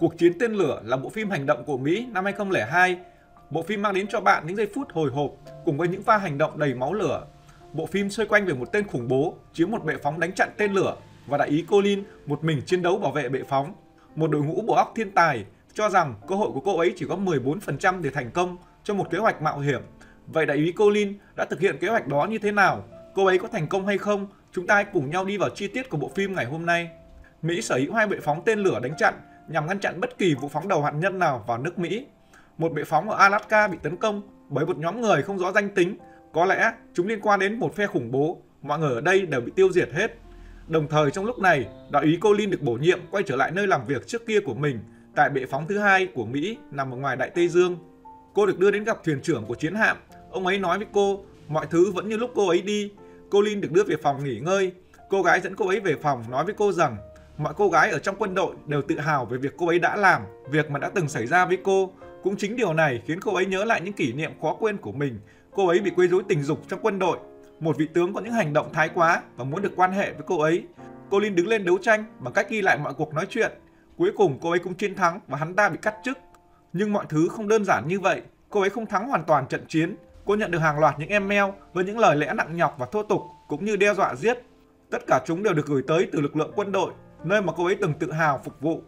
Cuộc chiến tên lửa là bộ phim hành động của Mỹ năm 2002. Bộ phim mang đến cho bạn những giây phút hồi hộp cùng với những pha hành động đầy máu lửa. Bộ phim xoay quanh về một tên khủng bố chiếm một bệ phóng đánh chặn tên lửa và đại úy Colin một mình chiến đấu bảo vệ bệ phóng. Một đội ngũ bộ óc thiên tài cho rằng cơ hội của cô ấy chỉ có 14% để thành công trong một kế hoạch mạo hiểm. Vậy đại úy Colin đã thực hiện kế hoạch đó như thế nào? Cô ấy có thành công hay không? Chúng ta hãy cùng nhau đi vào chi tiết của bộ phim ngày hôm nay. Mỹ sở hữu hai bệ phóng tên lửa đánh chặn nhằm ngăn chặn bất kỳ vụ phóng đầu hạt nhân nào vào nước Mỹ. Một bệ phóng ở Alaska bị tấn công bởi một nhóm người không rõ danh tính. Có lẽ chúng liên quan đến một phe khủng bố, mọi người ở đây đều bị tiêu diệt hết. Đồng thời trong lúc này, đại úy Colin được bổ nhiệm quay trở lại nơi làm việc trước kia của mình tại bệ phóng thứ hai của Mỹ nằm ở ngoài Đại Tây Dương. Cô được đưa đến gặp thuyền trưởng của chiến hạm. Ông ấy nói với cô, mọi thứ vẫn như lúc cô ấy đi. Colin được đưa về phòng nghỉ ngơi. Cô gái dẫn cô ấy về phòng nói với cô rằng mọi cô gái ở trong quân đội đều tự hào về việc cô ấy đã làm, việc mà đã từng xảy ra với cô. Cũng chính điều này khiến cô ấy nhớ lại những kỷ niệm khó quên của mình. Cô ấy bị quấy rối tình dục trong quân đội. Một vị tướng có những hành động thái quá và muốn được quan hệ với cô ấy. Colin đứng lên đấu tranh bằng cách ghi lại mọi cuộc nói chuyện. Cuối cùng cô ấy cũng chiến thắng và hắn ta bị cắt chức. Nhưng mọi thứ không đơn giản như vậy. Cô ấy không thắng hoàn toàn trận chiến. Cô nhận được hàng loạt những email với những lời lẽ nặng nhọc và thô tục cũng như đe dọa giết. Tất cả chúng đều được gửi tới từ lực lượng quân đội, nơi mà cô ấy từng tự hào phục vụ.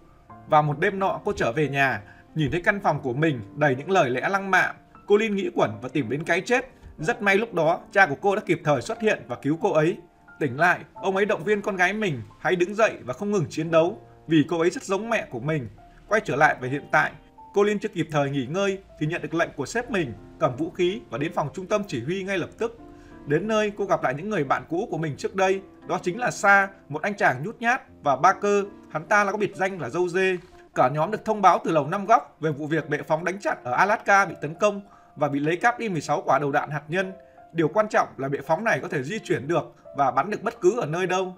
Và một đêm nọ cô trở về nhà, nhìn thấy căn phòng của mình đầy những lời lẽ lăng mạ. Colin nghĩ quẩn và tìm đến cái chết. Rất may lúc đó cha của cô đã kịp thời xuất hiện và cứu cô ấy. Tỉnh lại, ông ấy động viên con gái mình hãy đứng dậy và không ngừng chiến đấu vì cô ấy rất giống mẹ của mình. Quay trở lại về hiện tại, Colin chưa kịp thời nghỉ ngơi thì nhận được lệnh của sếp mình cầm vũ khí và đến phòng trung tâm chỉ huy ngay lập tức. Đến nơi cô gặp lại những người bạn cũ của mình trước đây, đó chính là Sa, một anh chàng nhút nhát, và Barker, hắn ta là có biệt danh là Dâu Dê. Cả nhóm được thông báo từ lầu 5 góc về vụ việc bệ phóng đánh chặn ở Alaska bị tấn công và bị lấy cắp đi 16 quả đầu đạn hạt nhân. Điều quan trọng là bệ phóng này có thể di chuyển được và bắn được bất cứ ở nơi đâu.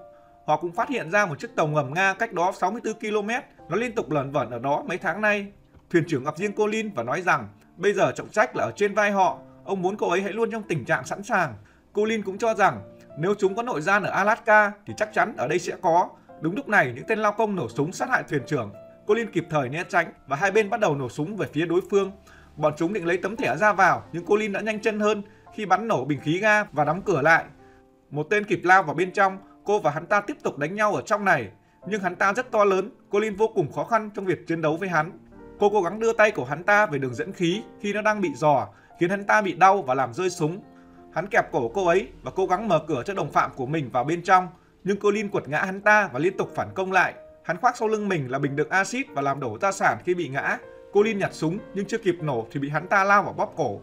Họ cũng phát hiện ra một chiếc tàu ngầm Nga cách đó 64 km, nó liên tục lẩn vẩn ở đó mấy tháng nay. Thuyền trưởng gặp riêng Colin và nói rằng bây giờ trọng trách là ở trên vai họ, ông muốn cô ấy hãy luôn trong tình trạng sẵn sàng. Colin cũng cho rằng nếu chúng có nội gian ở Alaska thì chắc chắn ở đây sẽ có. Đúng lúc này những tên lao công nổ súng sát hại thuyền trưởng. Colin kịp thời né tránh và hai bên bắt đầu nổ súng về phía đối phương. Bọn chúng định lấy tấm thẻ ra vào nhưng Colin đã nhanh chân hơn khi bắn nổ bình khí ga và đóng cửa lại. Một tên kịp lao vào bên trong, cô và hắn ta tiếp tục đánh nhau ở trong này. Nhưng hắn ta rất to lớn, Colin vô cùng khó khăn trong việc chiến đấu với hắn. Cô cố gắng đưa tay của hắn ta về đường dẫn khí khi nó đang bị dò, khiến hắn ta bị đau và làm rơi súng. Hắn kẹp cổ cô ấy và cố gắng mở cửa cho đồng phạm của mình vào bên trong, nhưng Colin quật ngã hắn ta và liên tục phản công lại. Hắn khoác sau lưng mình là bình đựng axit và làm đổ gia sản khi bị ngã. Colin nhặt súng nhưng chưa kịp nổ thì bị hắn ta lao vào bóp cổ.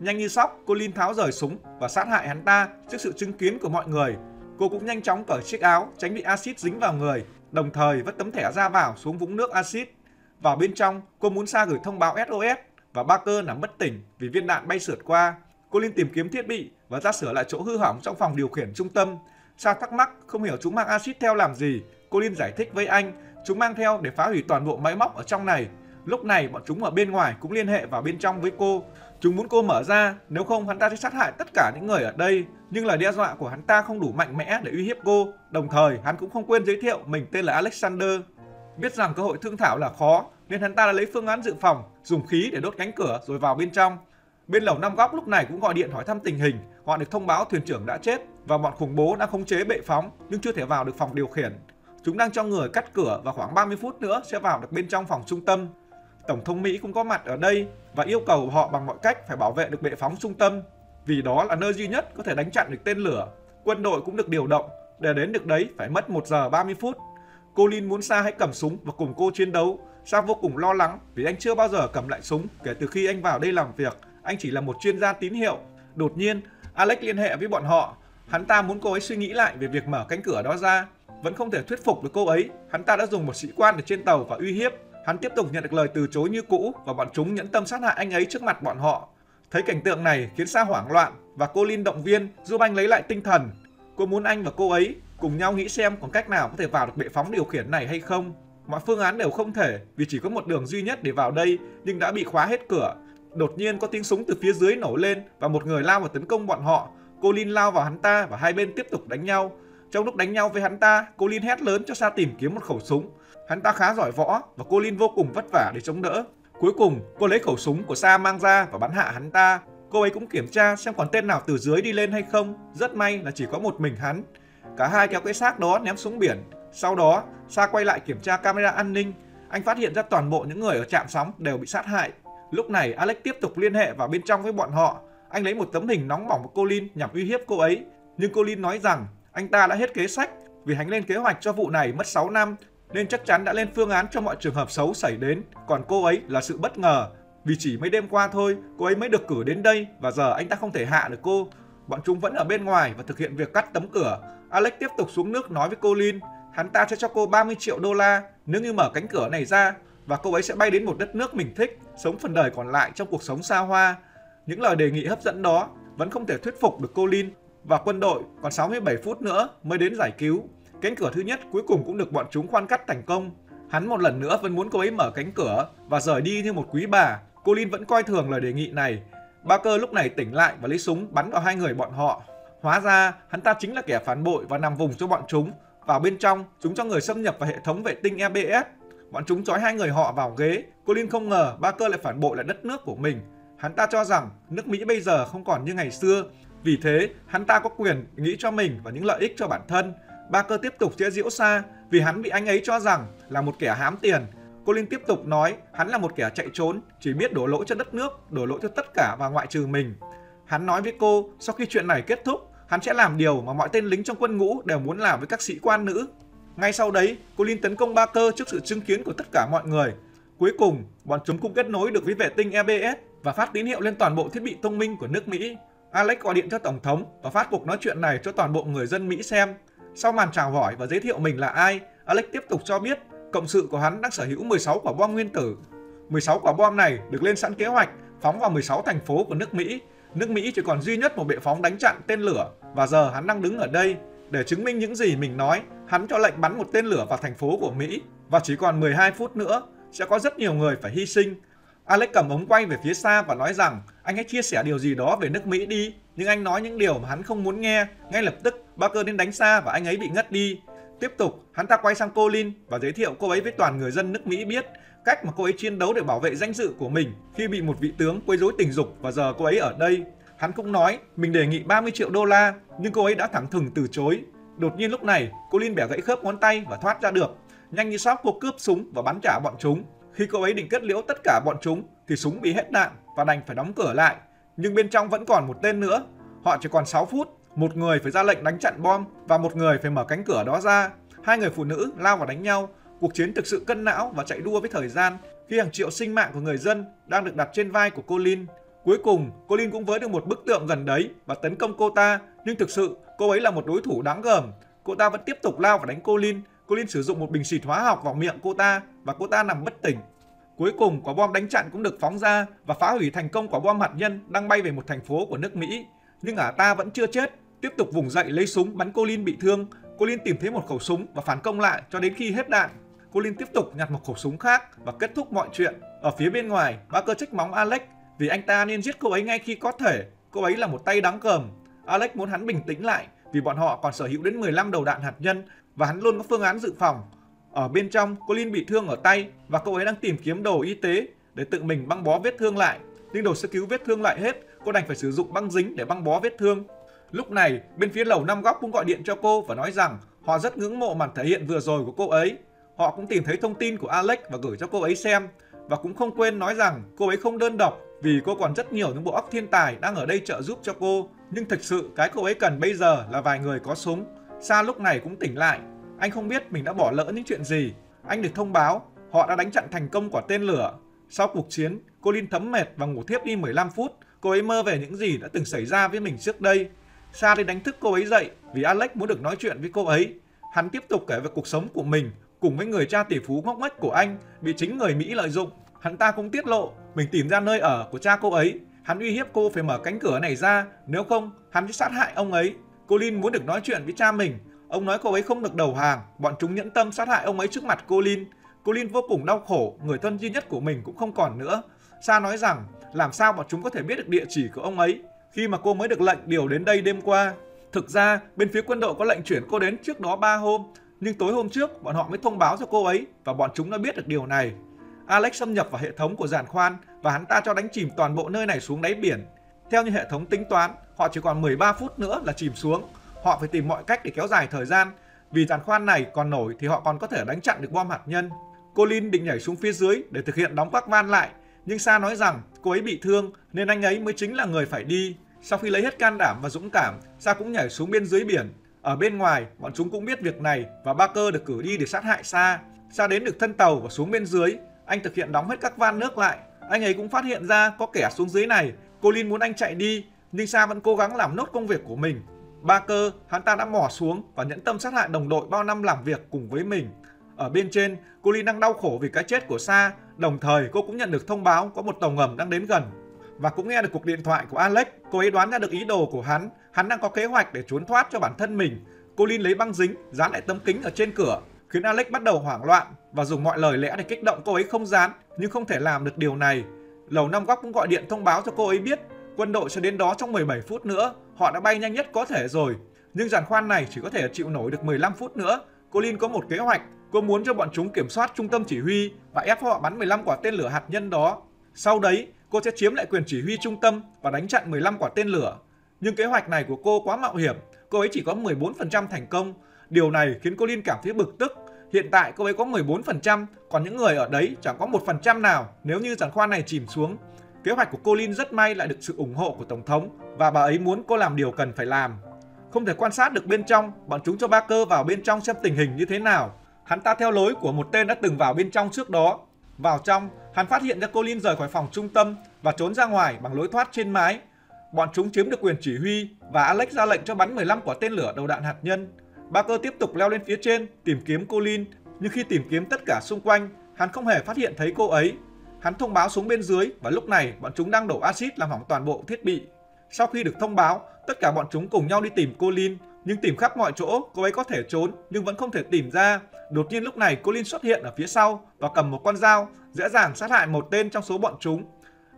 Nhanh như sóc, Colin tháo rời súng và sát hại hắn ta trước sự chứng kiến của mọi người. Cô cũng nhanh chóng cởi chiếc áo tránh bị axit dính vào người, đồng thời vứt tấm thẻ ra vào xuống vũng nước axit. Vào bên trong, cô muốn Sa gửi thông báo SOS và Baker nằm bất tỉnh vì viên đạn bay sượt qua. Colin tìm kiếm thiết bị và ra sửa lại chỗ hư hỏng trong phòng điều khiển trung tâm. Sa thắc mắc không hiểu chúng mang axit theo làm gì. Colin giải thích với anh, chúng mang theo để phá hủy toàn bộ máy móc ở trong này. Lúc này bọn chúng ở bên ngoài cũng liên hệ vào bên trong với cô. Chúng muốn cô mở ra, nếu không hắn ta sẽ sát hại tất cả những người ở đây. Nhưng lời đe dọa của hắn ta không đủ mạnh mẽ để uy hiếp cô. Đồng thời hắn cũng không quên giới thiệu mình tên là Alexander. Biết rằng cơ hội thương thảo là khó nên hắn ta đã lấy phương án dự phòng, dùng khí để đốt cánh cửa rồi vào bên trong. Bên lầu 5 góc lúc này cũng gọi điện hỏi thăm tình hình. Họ được thông báo thuyền trưởng đã chết và bọn khủng bố đã khống chế bệ phóng nhưng chưa thể vào được phòng điều khiển. Chúng đang cho người cắt cửa và khoảng 30 phút nữa sẽ vào được bên trong phòng trung tâm. Tổng thống Mỹ cũng có mặt ở đây và yêu cầu họ bằng mọi cách phải bảo vệ được bệ phóng trung tâm, vì đó là nơi duy nhất có thể đánh chặn được tên lửa. Quân đội cũng được điều động, để đến được đấy phải mất 1 giờ 30 phút. Colin muốn Sa hãy cầm súng và cùng cô chiến đấu. Sa vô cùng lo lắng vì anh chưa bao giờ cầm lại súng kể từ khi anh vào đây làm việc. Anh chỉ là một chuyên gia tín hiệu. Đột nhiên, Alex liên hệ với bọn họ. Hắn ta muốn cô ấy suy nghĩ lại về việc mở cánh cửa đó ra. Vẫn không thể thuyết phục được cô ấy, hắn ta đã dùng một sĩ quan ở trên tàu và uy hiếp. Hắn tiếp tục nhận được lời từ chối như cũ và bọn chúng nhẫn tâm sát hại anh ấy trước mặt bọn họ. Thấy cảnh tượng này khiến Sa hoảng loạn và Colin động viên giúp anh lấy lại tinh thần. Cô muốn anh và cô ấy cùng nhau nghĩ xem còn cách nào có thể vào được bệ phóng điều khiển này hay không. Mọi phương án đều không thể vì chỉ có một đường duy nhất để vào đây nhưng đã bị khóa hết cửa. Đột nhiên có tiếng súng từ phía dưới nổ lên và một người lao vào tấn công bọn họ. Colin lao vào hắn ta và hai bên tiếp tục đánh nhau. Trong lúc đánh nhau với hắn ta, Colin hét lớn cho Sa tìm kiếm một khẩu súng. Hắn ta khá giỏi võ và Colin vô cùng vất vả để chống đỡ. Cuối cùng, cô lấy khẩu súng của Sa mang ra và bắn hạ hắn ta. Cô ấy cũng kiểm tra xem còn tên nào từ dưới đi lên hay không. Rất may là chỉ có một mình hắn. Cả hai kéo cái xác đó ném xuống biển. Sau đó, Sa quay lại kiểm tra camera an ninh. Anh phát hiện ra toàn bộ những người ở trạm sóng đều bị sát hại. Lúc này, Alex tiếp tục liên hệ vào bên trong với bọn họ. Anh lấy một tấm hình nóng bỏng của Colin nhằm uy hiếp cô ấy. Nhưng Colin nói rằng anh ta đã hết kế sách vì hắn lên kế hoạch cho vụ này mất 6 năm. Nên chắc chắn đã lên phương án cho mọi trường hợp xấu xảy đến. Còn cô ấy là sự bất ngờ. Vì chỉ mấy đêm qua thôi, cô ấy mới được cử đến đây và giờ anh ta không thể hạ được cô. Bọn chúng vẫn ở bên ngoài và thực hiện việc cắt tấm cửa. Alex tiếp tục xuống nước nói với Colin, hắn ta sẽ cho cô 30 triệu đô la nếu như mở cánh cửa này ra và cô ấy sẽ bay đến một đất nước mình thích, sống phần đời còn lại trong cuộc sống xa hoa. Những lời đề nghị hấp dẫn đó vẫn không thể thuyết phục được Colin và quân đội còn 67 phút nữa mới đến giải cứu. Cánh cửa thứ nhất cuối cùng cũng được bọn chúng khoan cắt thành công. Hắn một lần nữa vẫn muốn cô ấy mở cánh cửa và rời đi như một quý bà. Colin vẫn coi thường lời đề nghị này. Barker lúc này tỉnh lại và lấy súng bắn vào hai người bọn họ. Hóa ra hắn ta chính là kẻ phản bội và nằm vùng cho bọn chúng. Vào bên trong, chúng cho người xâm nhập vào hệ thống vệ tinh EBS. Bọn chúng trói hai người họ vào ghế. Colin không ngờ Barker lại phản bội lại đất nước của mình. Hắn ta cho rằng nước Mỹ bây giờ không còn như ngày xưa. Vì thế, hắn ta có quyền nghĩ cho mình và những lợi ích cho bản thân. Barker tiếp tục chế giễu Sa vì hắn bị anh ấy cho rằng là một kẻ hám tiền. Colin tiếp tục nói hắn là một kẻ chạy trốn, chỉ biết đổ lỗi cho đất nước, đổ lỗi cho tất cả và ngoại trừ mình. Hắn nói với cô sau khi chuyện này kết thúc, hắn sẽ làm điều mà mọi tên lính trong quân ngũ đều muốn làm với các sĩ quan nữ. Ngay sau đấy, Colin tấn công Barker trước sự chứng kiến của tất cả mọi người. Cuối cùng, bọn chúng cũng kết nối được với vệ tinh EBS và phát tín hiệu lên toàn bộ thiết bị thông minh của nước Mỹ. Alex gọi điện cho Tổng thống và phát cuộc nói chuyện này cho toàn bộ người dân Mỹ xem. Sau màn chào hỏi và giới thiệu mình là ai, Alex tiếp tục cho biết cộng sự của hắn đang sở hữu 16 quả bom nguyên tử. 16 quả bom này được lên sẵn kế hoạch phóng vào 16 thành phố của nước Mỹ. Nước Mỹ chỉ còn duy nhất một bệ phóng đánh chặn tên lửa và giờ hắn đang đứng ở đây. Để chứng minh những gì mình nói, hắn cho lệnh bắn một tên lửa vào thành phố của Mỹ và chỉ còn 12 phút nữa sẽ có rất nhiều người phải hy sinh. Alex cầm ống quay về phía Sa và nói rằng anh hãy chia sẻ điều gì đó về nước Mỹ đi. Nhưng anh nói những điều mà hắn không muốn nghe. Ngay lập tức Barker đến đánh Sa và anh ấy bị ngất đi. Tiếp tục, hắn ta quay sang Colin và giới thiệu cô ấy với toàn người dân nước Mỹ biết cách mà cô ấy chiến đấu để bảo vệ danh dự của mình khi bị một vị tướng quấy rối tình dục và giờ cô ấy ở đây. Hắn cũng nói mình đề nghị 30 triệu đô la nhưng cô ấy đã thẳng thừng từ chối. Đột nhiên lúc này, Colin bẻ gãy khớp ngón tay và thoát ra được. Nhanh như sóc, cô cướp súng và bắn trả bọn chúng. Khi cô ấy định kết liễu tất cả bọn chúng thì súng bị hết đạn và đành phải đóng cửa lại. Nhưng bên trong vẫn còn một tên nữa. Họ chỉ còn 6 phút. Một người phải ra lệnh đánh chặn bom và một người phải mở cánh cửa đó ra. Hai người phụ nữ lao vào đánh nhau. Cuộc chiến thực sự cân não và chạy đua với thời gian khi hàng triệu sinh mạng của người dân đang được đặt trên vai của Colin. Cuối cùng, Colin cũng với được một bức tượng gần đấy và tấn công cô ta. Nhưng thực sự, cô ấy là một đối thủ đáng gờm. Cô ta vẫn tiếp tục lao và đánh Colin. Colin sử dụng một bình xịt hóa học vào miệng cô ta và cô ta nằm bất tỉnh. Cuối cùng, quả bom đánh chặn cũng được phóng ra và phá hủy thành công quả bom hạt nhân đang bay về một thành phố của nước Mỹ. Nhưng ả ta vẫn chưa chết, tiếp tục vùng dậy lấy súng bắn Colin bị thương. Colin tìm thấy một khẩu súng và phản công lại cho đến khi hết đạn. Colin tiếp tục nhặt một khẩu súng khác và kết thúc mọi chuyện. Ở phía bên ngoài, Barker trách móng Alex vì anh ta nên giết cô ấy ngay khi có thể. Cô ấy là một tay đáng gờm. Alex muốn hắn bình tĩnh lại vì bọn họ còn sở hữu đến 15 đầu đạn hạt nhân và hắn luôn có phương án dự phòng. Ở bên trong, Colin bị thương ở tay và cô ấy đang tìm kiếm đồ y tế để tự mình băng bó vết thương lại. Nhưng đồ sơ cứu vết thương lại hết, cô đành phải sử dụng băng dính để băng bó vết thương. Lúc này, bên phía lầu 5 góc cũng gọi điện cho cô và nói rằng họ rất ngưỡng mộ màn thể hiện vừa rồi của cô ấy. Họ cũng tìm thấy thông tin của Alex và gửi cho cô ấy xem. Và cũng không quên nói rằng cô ấy không đơn độc vì cô còn rất nhiều những bộ óc thiên tài đang ở đây trợ giúp cho cô. Nhưng thực sự cái cô ấy cần bây giờ là vài người có súng. Sa lúc này cũng tỉnh lại. Anh không biết mình đã bỏ lỡ những chuyện gì. Anh được thông báo họ đã đánh chặn thành công quả tên lửa. Sau cuộc chiến, Colin thấm mệt và ngủ thiếp đi 15 phút. Cô ấy mơ về những gì đã từng xảy ra với mình trước đây. Sa đi đánh thức cô ấy dậy vì Alex muốn được nói chuyện với cô ấy. Hắn tiếp tục kể về cuộc sống của mình cùng với người cha tỷ phú ngốc nghếch của anh bị chính người Mỹ lợi dụng. Hắn ta cũng tiết lộ mình tìm ra nơi ở của cha cô ấy. Hắn uy hiếp cô phải mở cánh cửa này ra, nếu không hắn sẽ sát hại ông ấy. Colin muốn được nói chuyện với cha mình. Ông nói cô ấy không được đầu hàng, bọn chúng nhẫn tâm sát hại ông ấy trước mặt Colin. Colin vô cùng đau khổ, người thân duy nhất của mình cũng không còn nữa. Sa nói rằng làm sao bọn chúng có thể biết được địa chỉ của ông ấy khi mà cô mới được lệnh điều đến đây đêm qua. Thực ra bên phía quân đội có lệnh chuyển cô đến trước đó 3 hôm. nhưng tối hôm trước bọn họ mới thông báo cho cô ấy và bọn chúng đã biết được điều này. Alex xâm nhập vào hệ thống của giàn khoan và hắn ta cho đánh chìm toàn bộ nơi này xuống đáy biển. Theo như hệ thống tính toán, họ chỉ còn 13 phút nữa là chìm xuống. Họ phải tìm mọi cách để kéo dài thời gian. Vì giàn khoan này còn nổi thì họ còn có thể đánh chặn được bom hạt nhân. Colin định nhảy xuống phía dưới để thực hiện đóng các van lại, nhưng Sa nói rằng cô ấy bị thương nên anh ấy mới chính là người phải đi. Sau khi lấy hết can đảm và dũng cảm, Sa cũng nhảy xuống bên dưới biển. Ở bên ngoài, bọn chúng cũng biết việc này và Barker được cử đi để sát hại Sa. Sa đến được thân tàu và xuống bên dưới. Anh thực hiện đóng hết các van nước lại. Anh ấy cũng phát hiện ra có kẻ xuống dưới này. Colin muốn anh chạy đi, nhưng Sa vẫn cố gắng làm nốt công việc của mình. Barker, hắn ta đã mò xuống và nhẫn tâm sát hại đồng đội bao năm làm việc cùng với mình. Ở bên trên, Colin đang đau khổ vì cái chết của Sa. Đồng thời, cô cũng nhận được thông báo có một tàu ngầm đang đến gần. Và cũng nghe được cuộc điện thoại của Alex. Cô ấy đoán ra được ý đồ của hắn. Hắn đang có kế hoạch để trốn thoát cho bản thân mình. Colin lấy băng dính, dán lại tấm kính ở trên cửa, khiến Alex bắt đầu hoảng loạn và dùng mọi lời lẽ để kích động cô ấy không dán, nhưng không thể làm được điều này. Lầu Năm Góc cũng gọi điện thông báo cho cô ấy biết quân đội sẽ đến đó trong 17 phút nữa. Họ đã bay nhanh nhất có thể rồi, nhưng giàn khoan này chỉ có thể chịu nổi được 15 phút nữa. Colin có một kế hoạch. Cô muốn cho bọn chúng kiểm soát trung tâm chỉ huy và ép họ bắn 15 quả tên lửa hạt nhân đó. Sau đấy, cô sẽ chiếm lại quyền chỉ huy trung tâm và đánh chặn 15 quả tên lửa. Nhưng kế hoạch này của cô quá mạo hiểm. Cô ấy chỉ có 14% thành công. Điều này khiến Colin cảm thấy bực tức. Hiện tại cô ấy có 14%, còn những người ở đấy chẳng có 1% nào nếu như giàn khoan này chìm xuống. Kế hoạch của Colin rất may lại được sự ủng hộ của Tổng thống và bà ấy muốn cô làm điều cần phải làm. Không thể quan sát được bên trong, bọn chúng cho Barker vào bên trong xem tình hình như thế nào. Hắn ta theo lối của một tên đã từng vào bên trong trước đó. Vào trong, hắn phát hiện ra Colin rời khỏi phòng trung tâm và trốn ra ngoài bằng lối thoát trên mái. Bọn chúng chiếm được quyền chỉ huy và Alex ra lệnh cho bắn 15 quả tên lửa đầu đạn hạt nhân. Barker tiếp tục leo lên phía trên tìm kiếm Colin, nhưng khi tìm kiếm tất cả xung quanh, hắn không hề phát hiện thấy cô ấy. Hắn thông báo xuống bên dưới và lúc này bọn chúng đang đổ axit làm hỏng toàn bộ thiết bị. Sau khi được thông báo, tất cả bọn chúng cùng nhau đi tìm Colin, nhưng tìm khắp mọi chỗ cô ấy có thể trốn nhưng vẫn không thể tìm ra. Đột nhiên lúc này Colin xuất hiện ở phía sau và cầm một con dao, dễ dàng sát hại một tên trong số bọn chúng.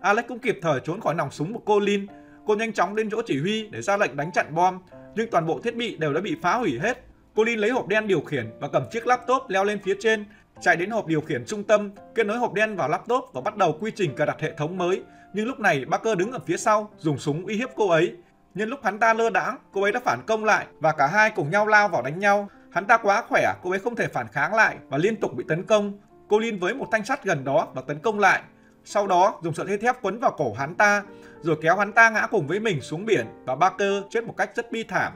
Alex cũng kịp thời trốn khỏi nòng súng của Colin. Cô nhanh chóng đến chỗ chỉ huy để ra lệnh đánh chặn bom, nhưng toàn bộ thiết bị đều đã bị phá hủy hết. Colin lấy hộp đen điều khiển và cầm chiếc laptop leo lên phía trên, chạy đến hộp điều khiển trung tâm, kết nối hộp đen vào laptop và bắt đầu quy trình cài đặt hệ thống mới. Nhưng lúc này Barker đứng ở phía sau, dùng súng uy hiếp cô ấy. Nhân lúc hắn ta lơ đãng, cô ấy đã phản công lại và cả hai cùng nhau lao vào đánh nhau. Hắn ta quá khỏe, cô ấy không thể phản kháng lại và liên tục bị tấn công. Colin với một thanh sắt gần đó và tấn công lại. Sau đó dùng sợi dây thép quấn vào cổ hắn ta, rồi kéo hắn ta ngã cùng với mình xuống biển và Barker chết một cách rất bi thảm.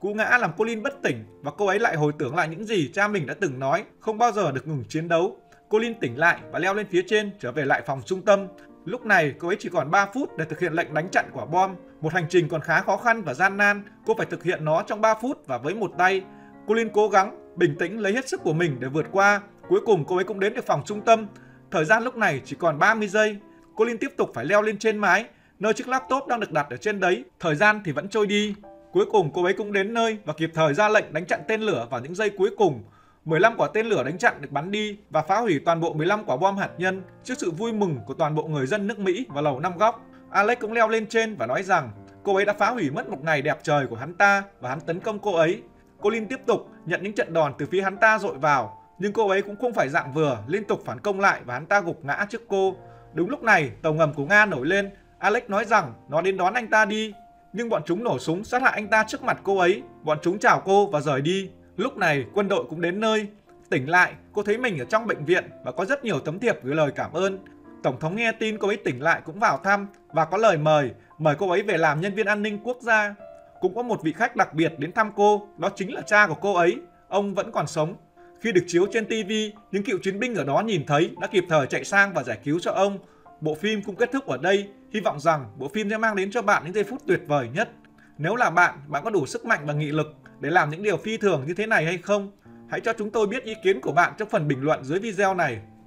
Cú ngã làm Colin bất tỉnh và cô ấy lại hồi tưởng lại những gì cha mình đã từng nói, không bao giờ được ngừng chiến đấu. Colin tỉnh lại và leo lên phía trên trở về lại phòng trung tâm. Lúc này cô ấy chỉ còn 3 phút để thực hiện lệnh đánh chặn quả bom. Một hành trình còn khá khó khăn và gian nan, cô phải thực hiện nó trong 3 phút và với một tay. Colin cố gắng, bình tĩnh lấy hết sức của mình để vượt qua. Cuối cùng cô ấy cũng đến được phòng trung tâm. Thời gian lúc này chỉ còn 30 giây. Colin tiếp tục phải leo lên trên mái, nơi chiếc laptop đang được đặt ở trên đấy. Thời gian thì vẫn trôi đi. Cuối cùng cô ấy cũng đến nơi và kịp thời ra lệnh đánh chặn tên lửa vào những giây cuối cùng. 15 quả tên lửa đánh chặn được bắn đi và phá hủy toàn bộ 15 quả bom hạt nhân trước sự vui mừng của toàn bộ người dân nước Mỹ và Lầu Năm Góc. Alex cũng leo lên trên và nói rằng cô ấy đã phá hủy mất một ngày đẹp trời của hắn ta và hắn tấn công cô ấy. Colin tiếp tục nhận những trận đòn từ phía hắn ta dội vào. Nhưng cô ấy cũng không phải dạng vừa, liên tục phản công lại và hắn ta gục ngã trước cô. Đúng lúc này, tàu ngầm của Nga nổi lên. Alex nói rằng nó đến đón anh ta đi. Nhưng bọn chúng nổ súng sát hại anh ta trước mặt cô ấy. Bọn chúng chào cô và rời đi. Lúc này, quân đội cũng đến nơi. Tỉnh lại, cô thấy mình ở trong bệnh viện và có rất nhiều tấm thiệp gửi lời cảm ơn. Tổng thống nghe tin cô ấy tỉnh lại cũng vào thăm và có lời mời cô ấy về làm nhân viên an ninh quốc gia. Cũng có một vị khách đặc biệt đến thăm cô, đó chính là cha của cô ấy. Ông vẫn còn sống. Khi được chiếu trên TV, những cựu chiến binh ở đó nhìn thấy đã kịp thời chạy sang và giải cứu cho ông. Bộ phim cũng kết thúc ở đây. Hy vọng rằng bộ phim sẽ mang đến cho bạn những giây phút tuyệt vời nhất. Nếu là bạn, bạn có đủ sức mạnh và nghị lực để làm những điều phi thường như thế này hay không? Hãy cho chúng tôi biết ý kiến của bạn trong phần bình luận dưới video này.